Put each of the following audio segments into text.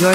You're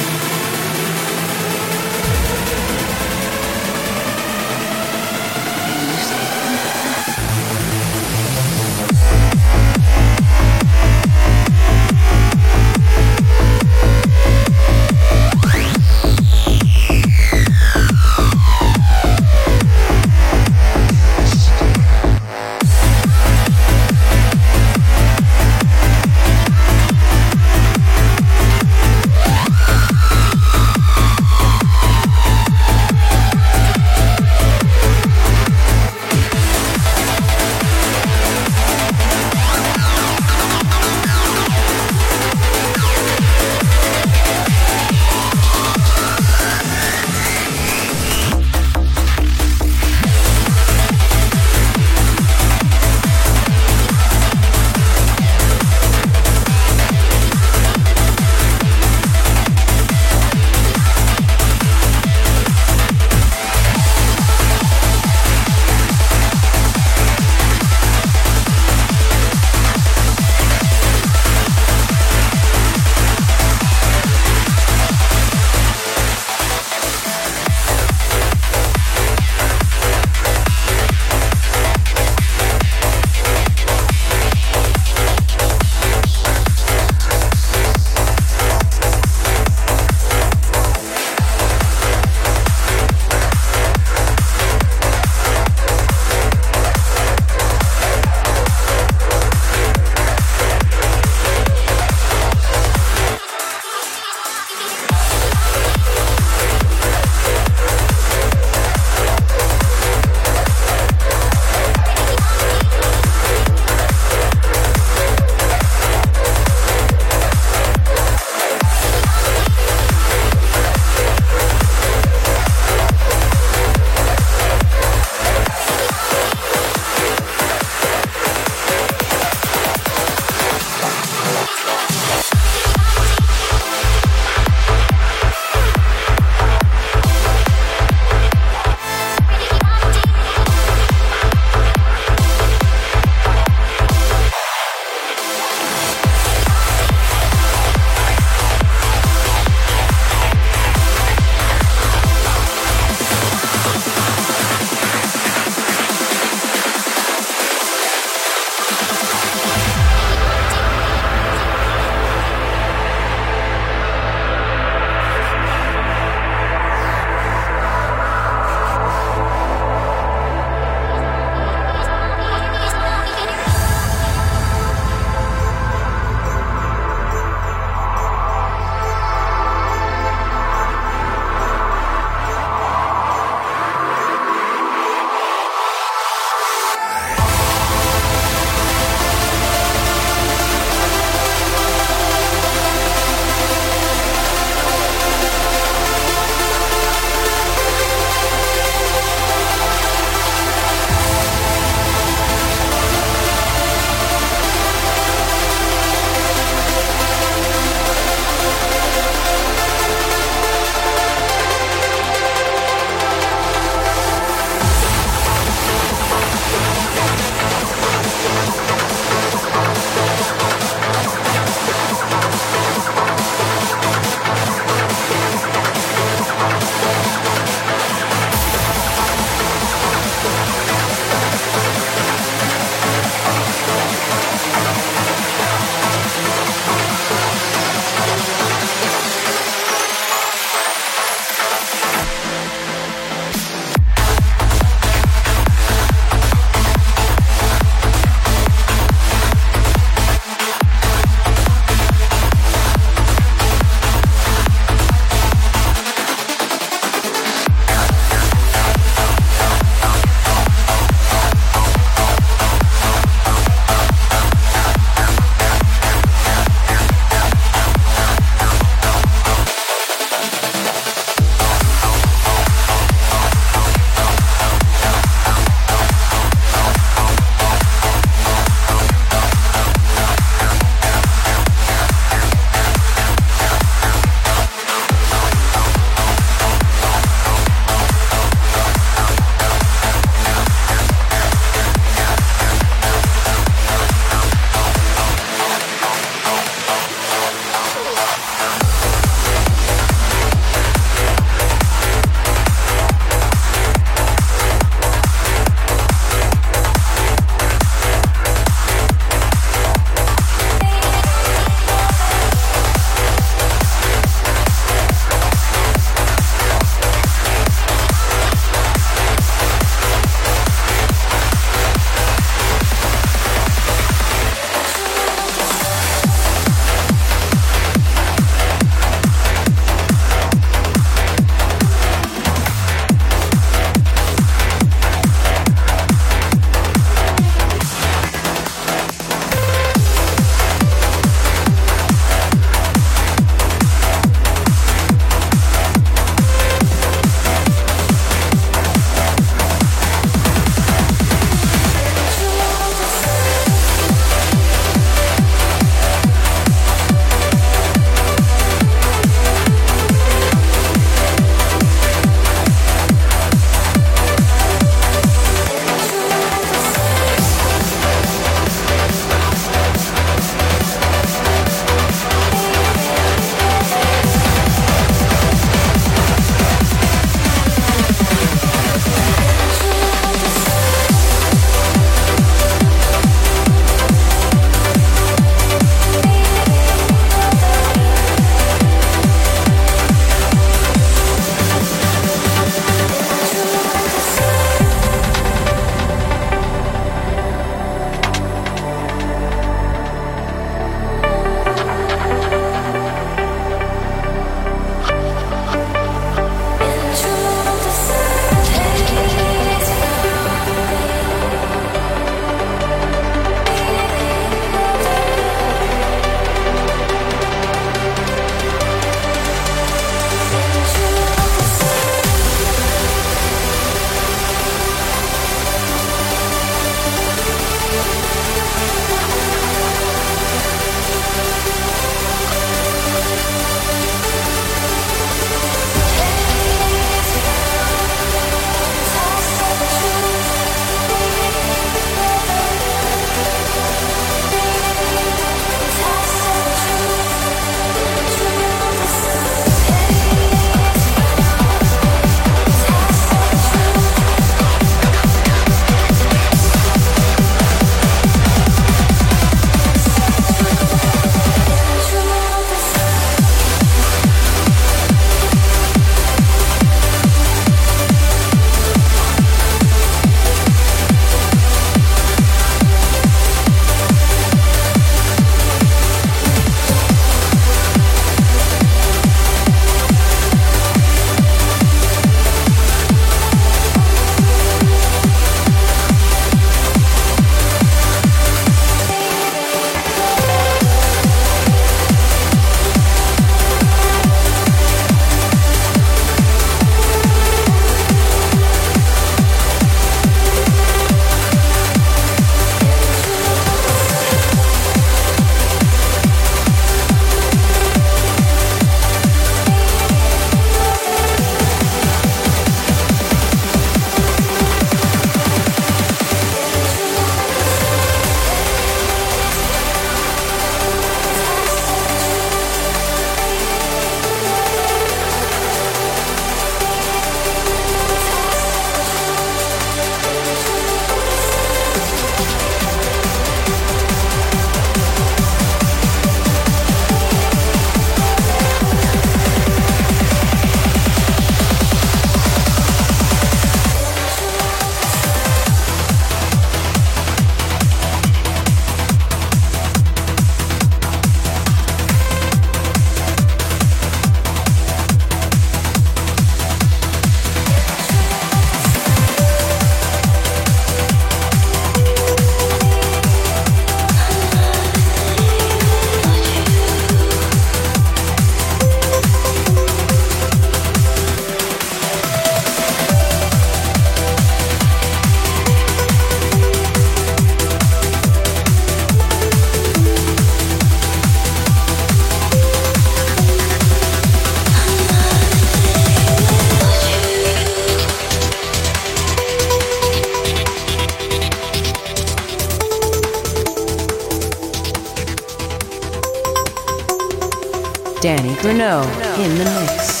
Danny Grineau in the mix.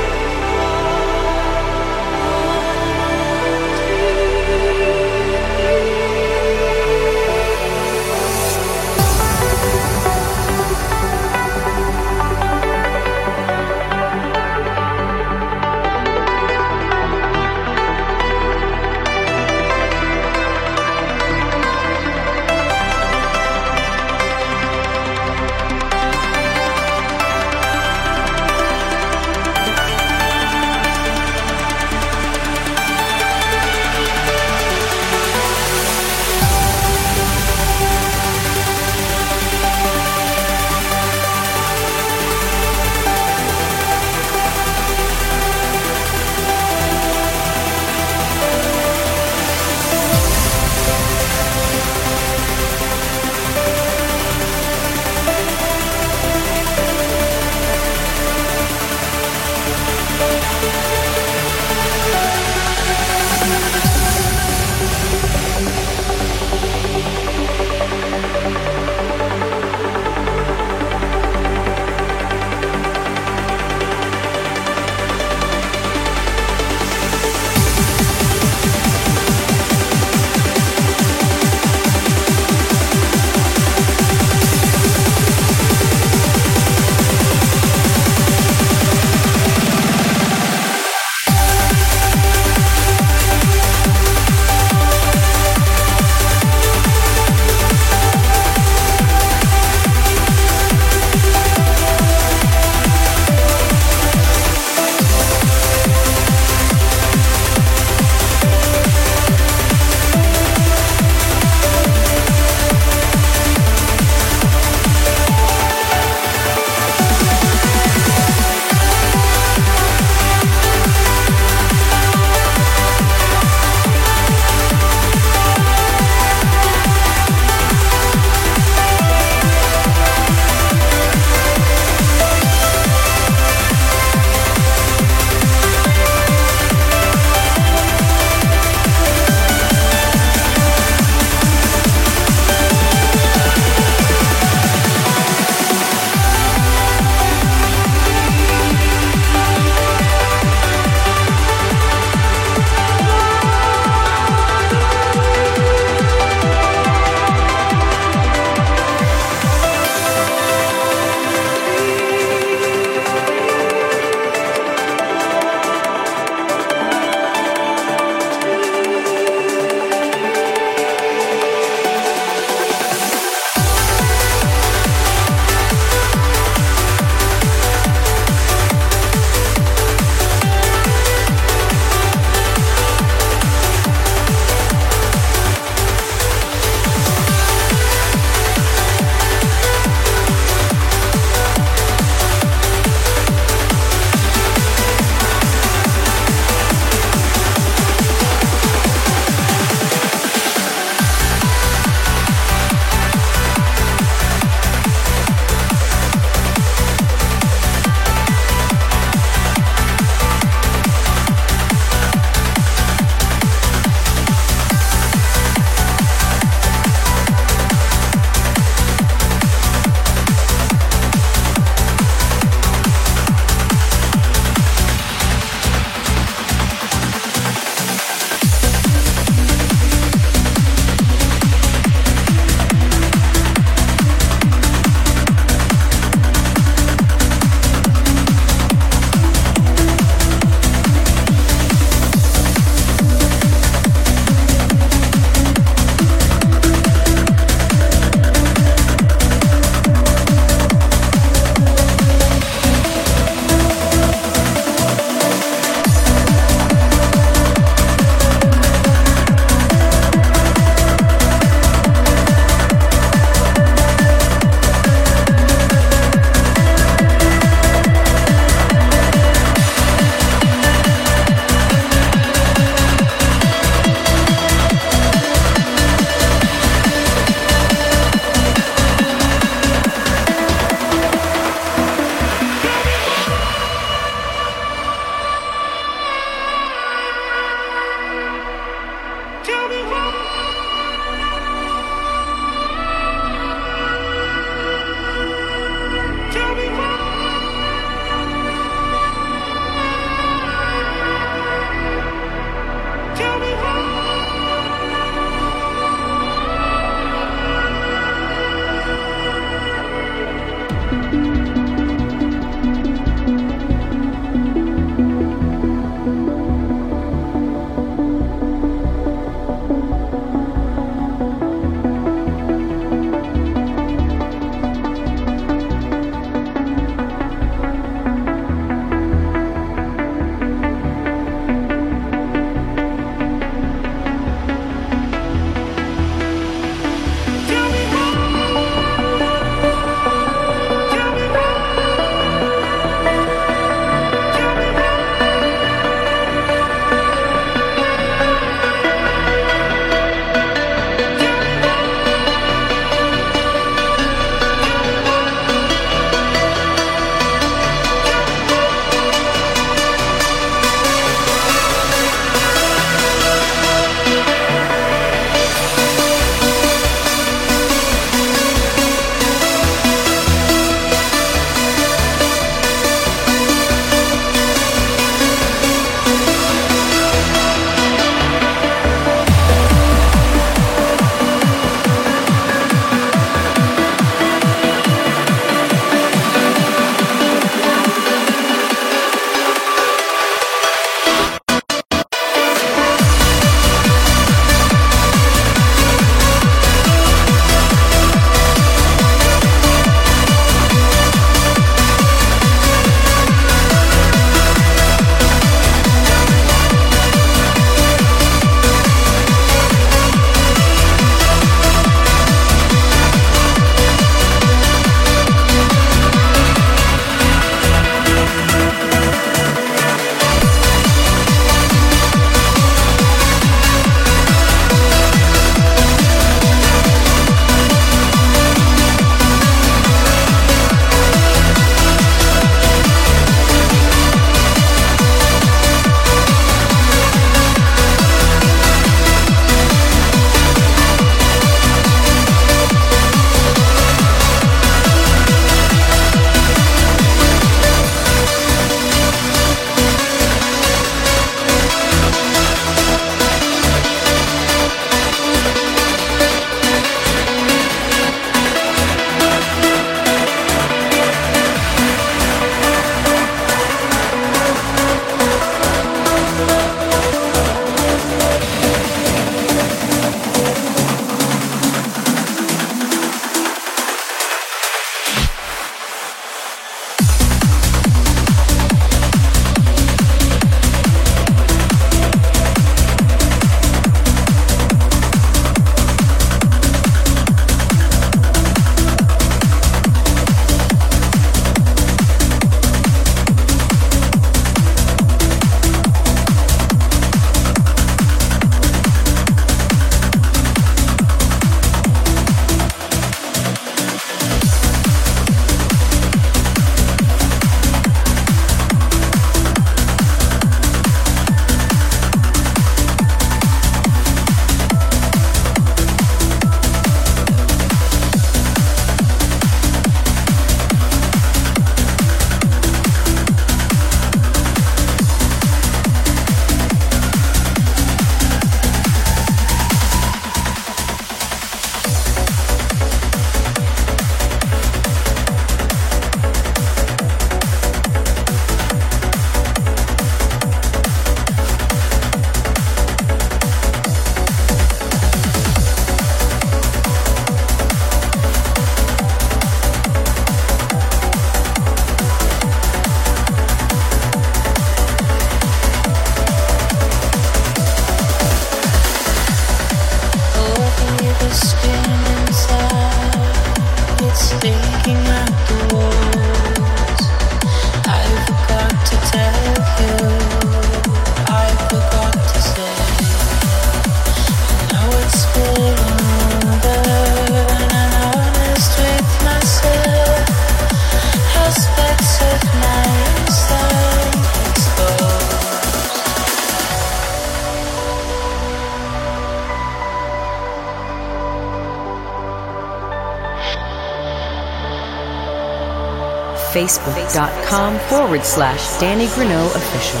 facebook.com/Danny Grineau Official.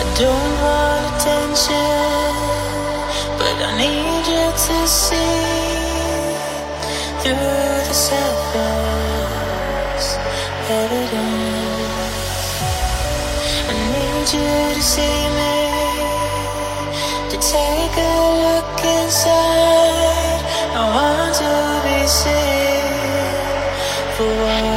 I don't want attention, but I need you to see through the surface evidence. I need you to see me, to take a look inside. I want to be seen for what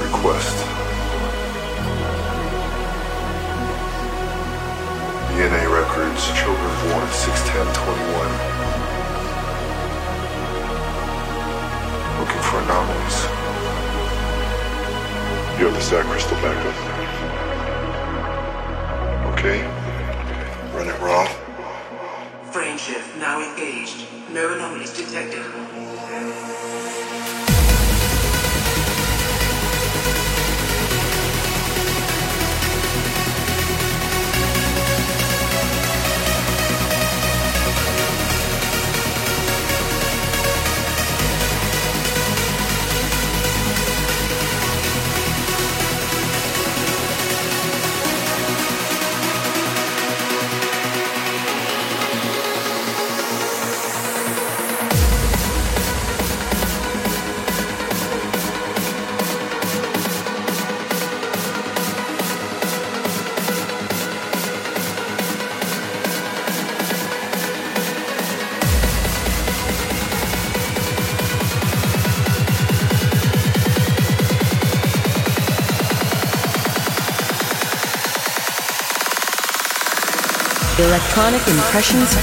Request. DNA records, children born 6/10/21. Looking for anomalies. You have the SAT crystal backup. Okay. Run it raw. Brain shift now engaged. No anomalies detected. Electronic Impressions.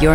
You're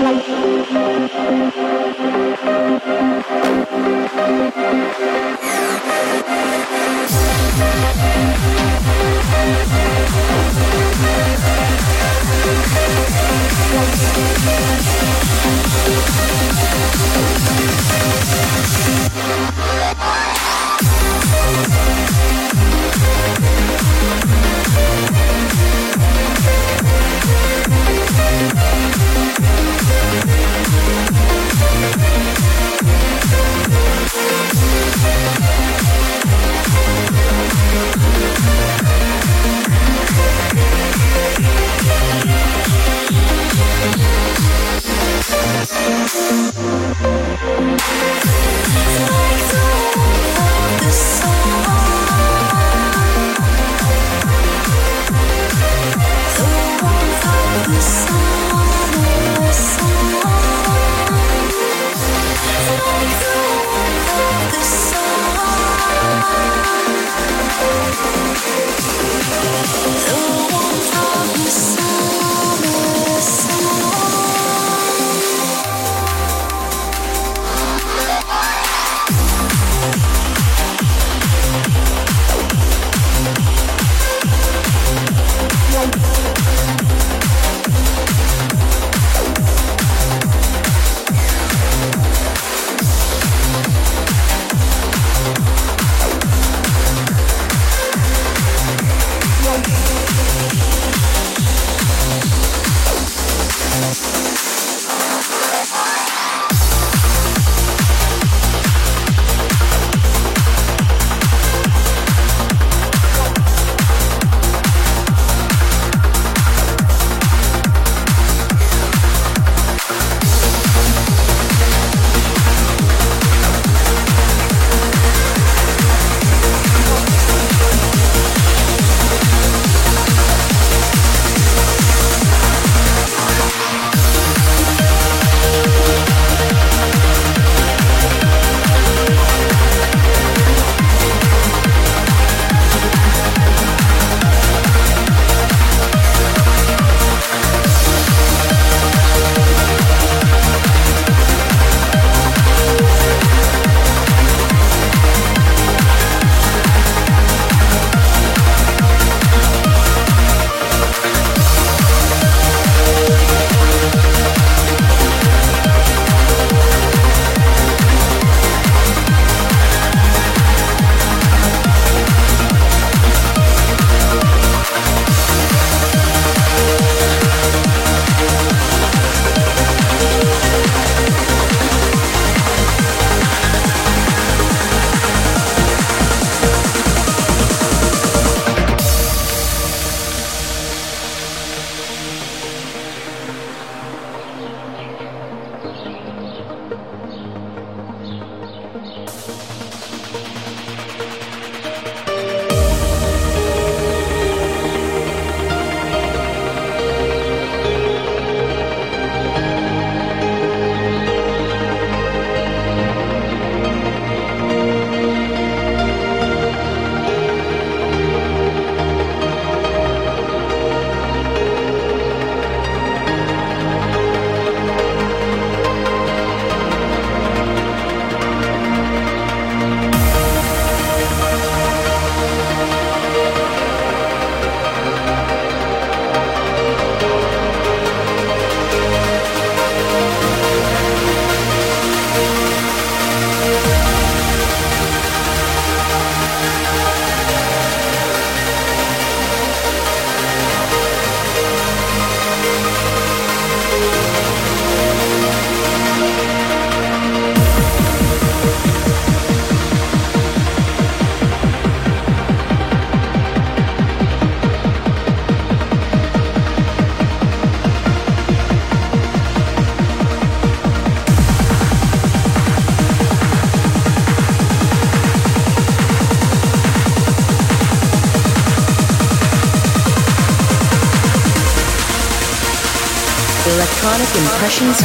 Like the warmth of the sun. Electronic Impressions.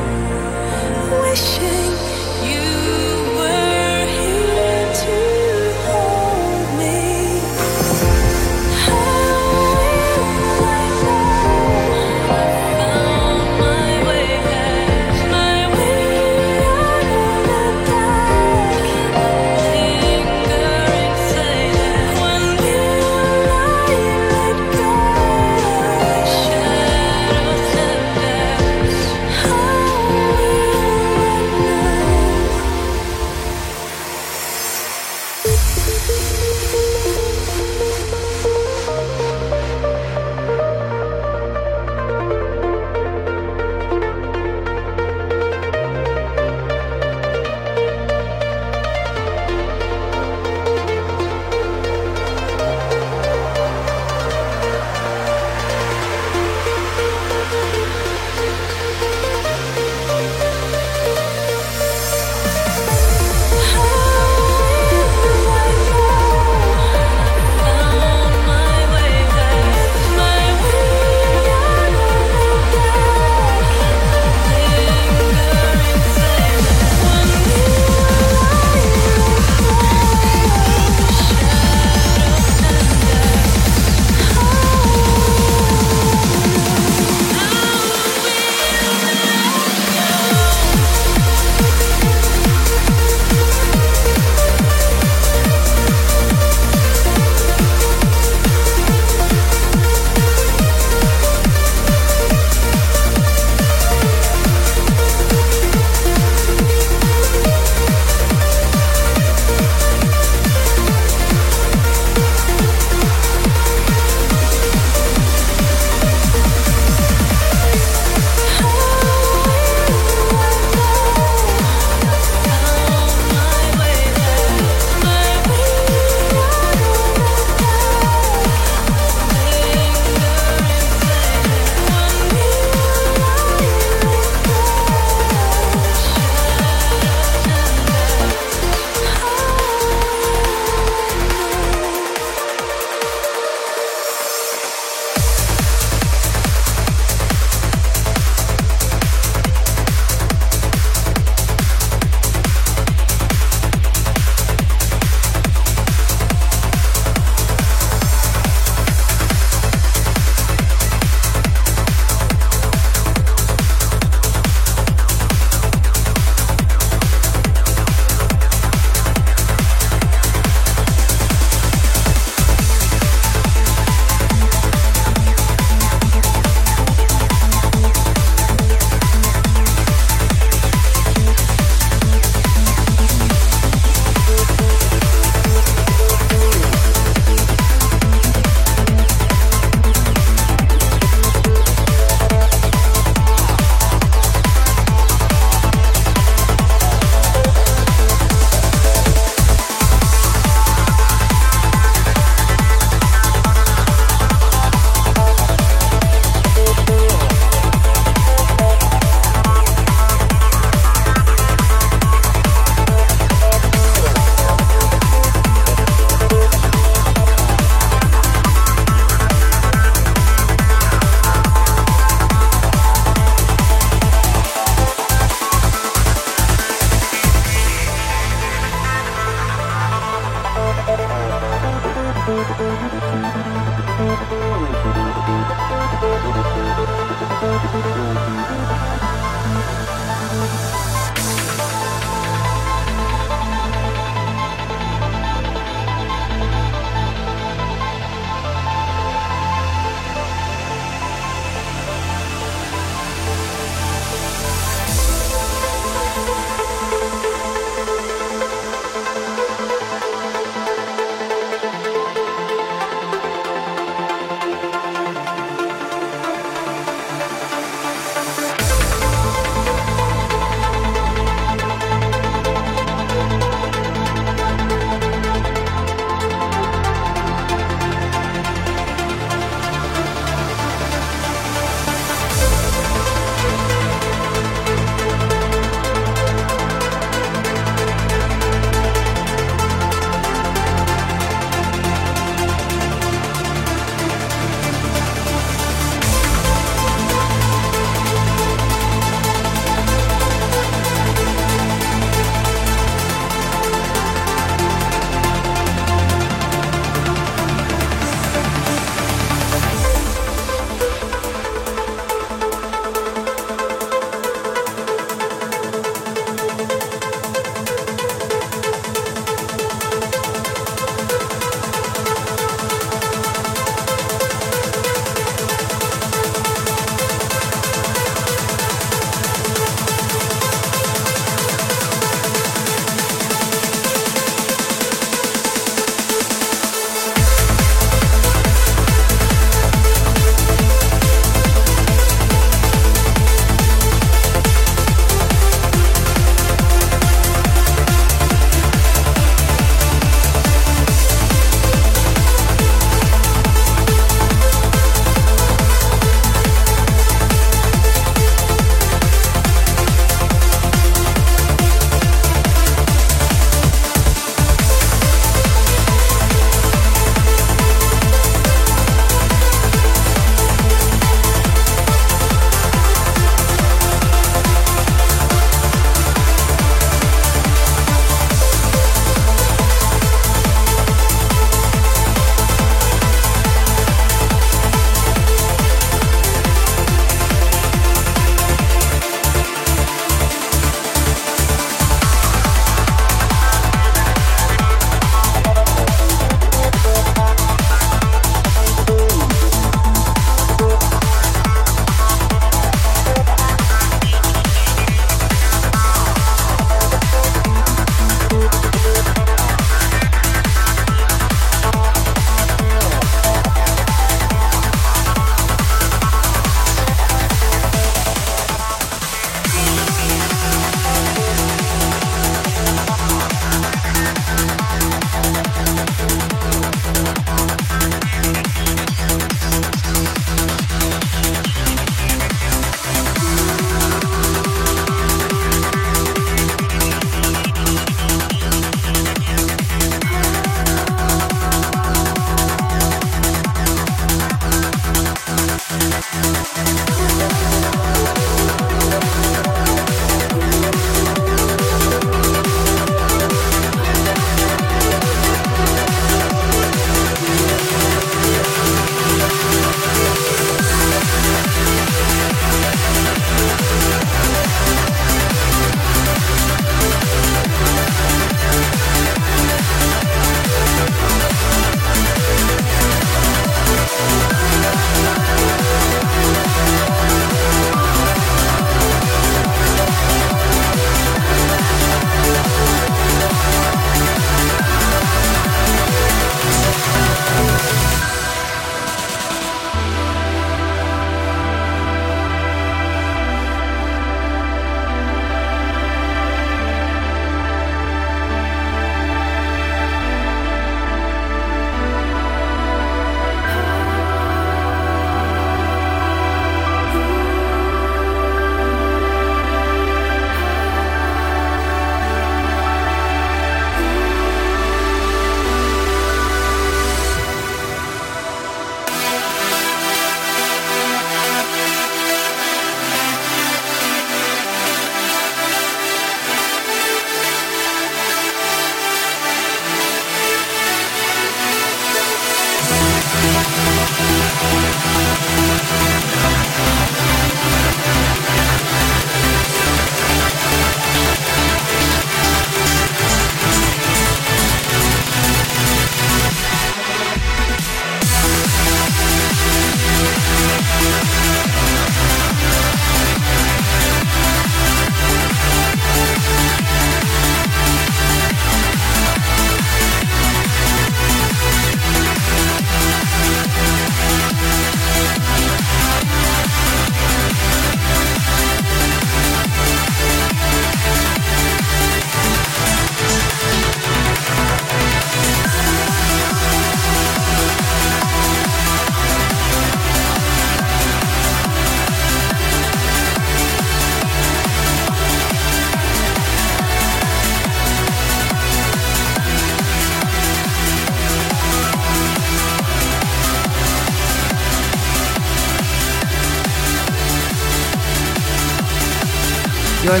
You're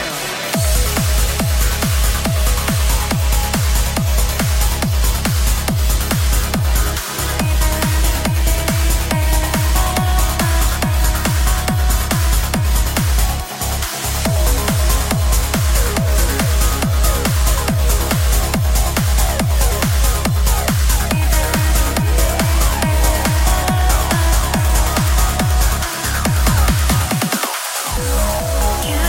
Yeah.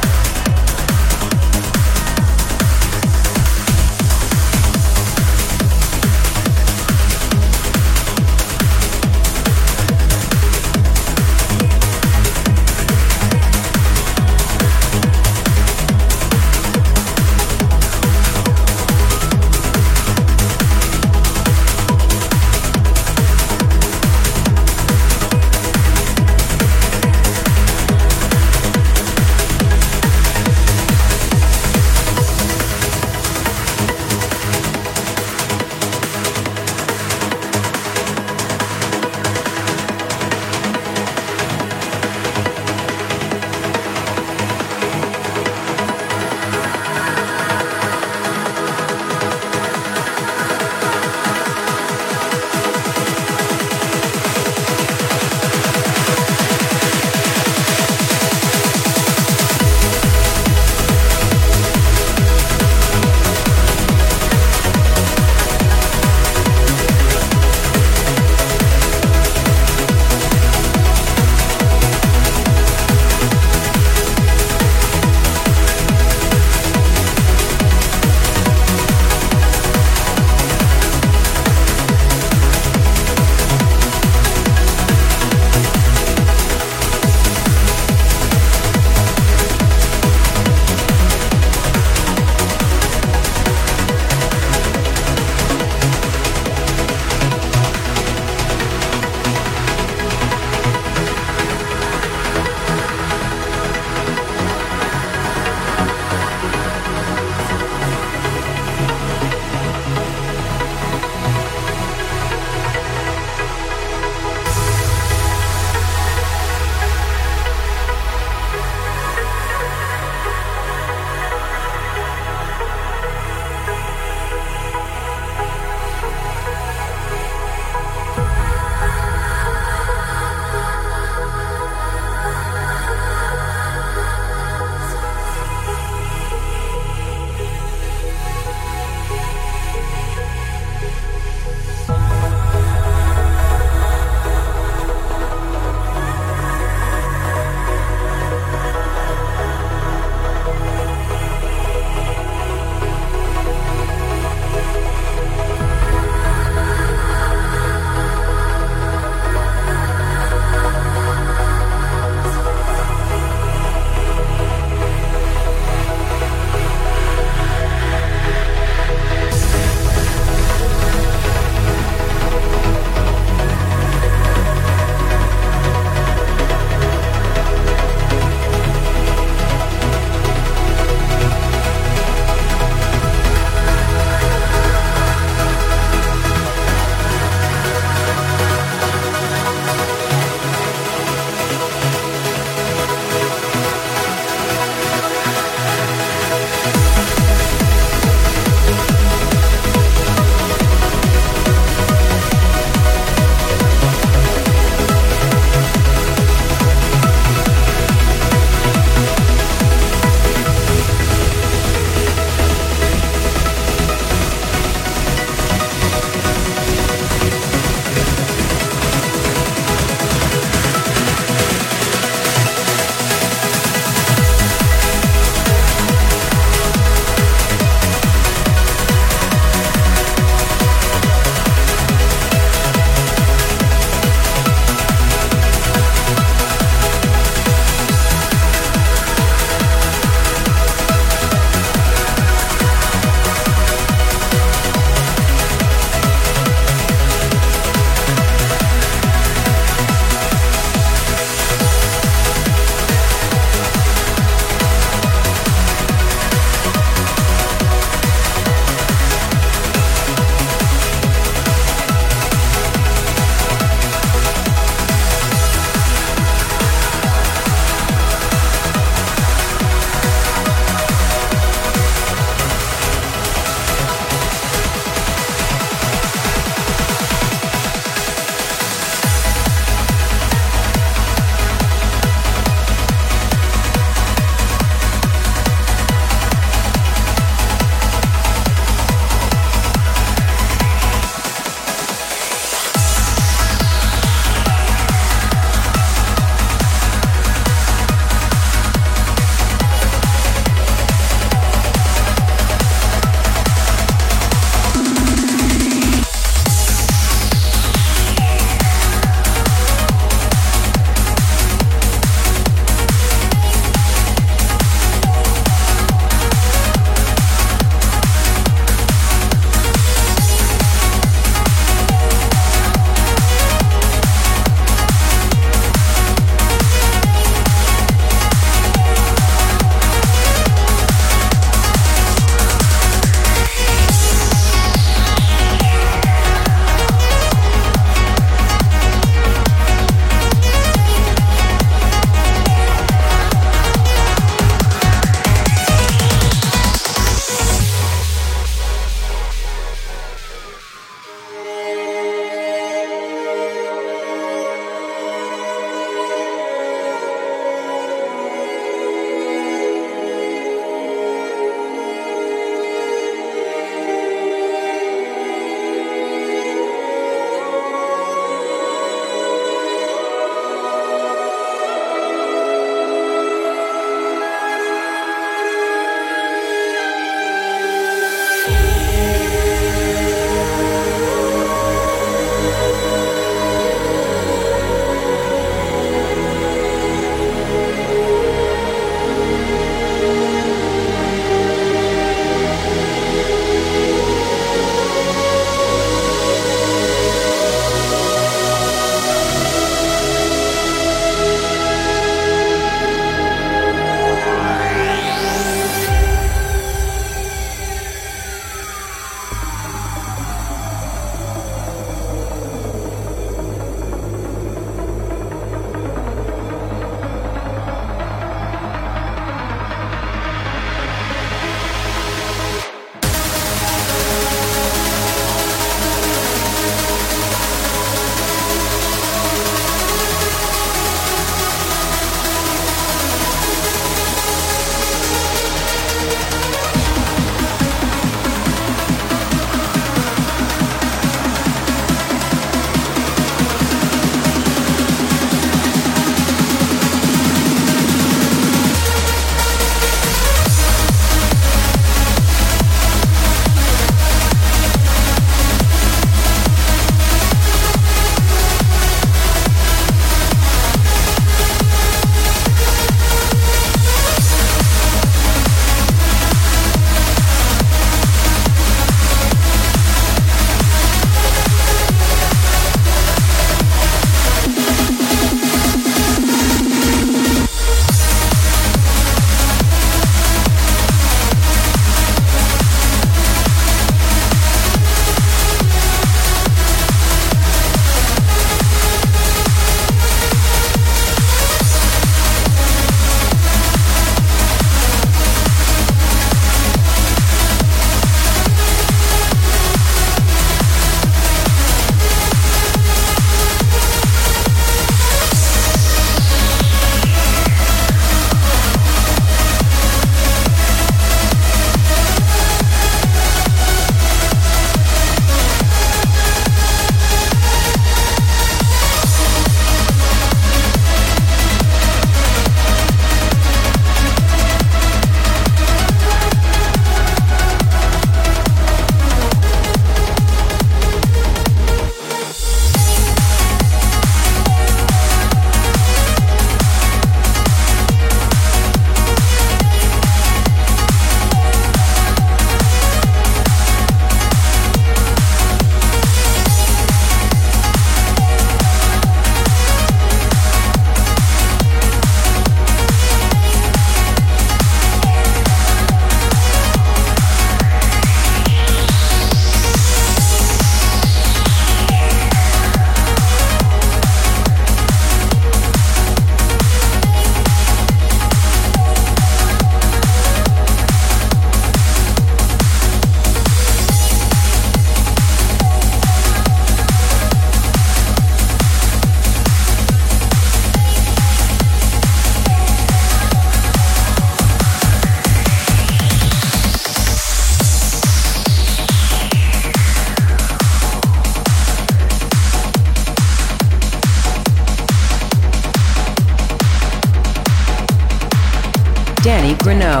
DannyGrineau.com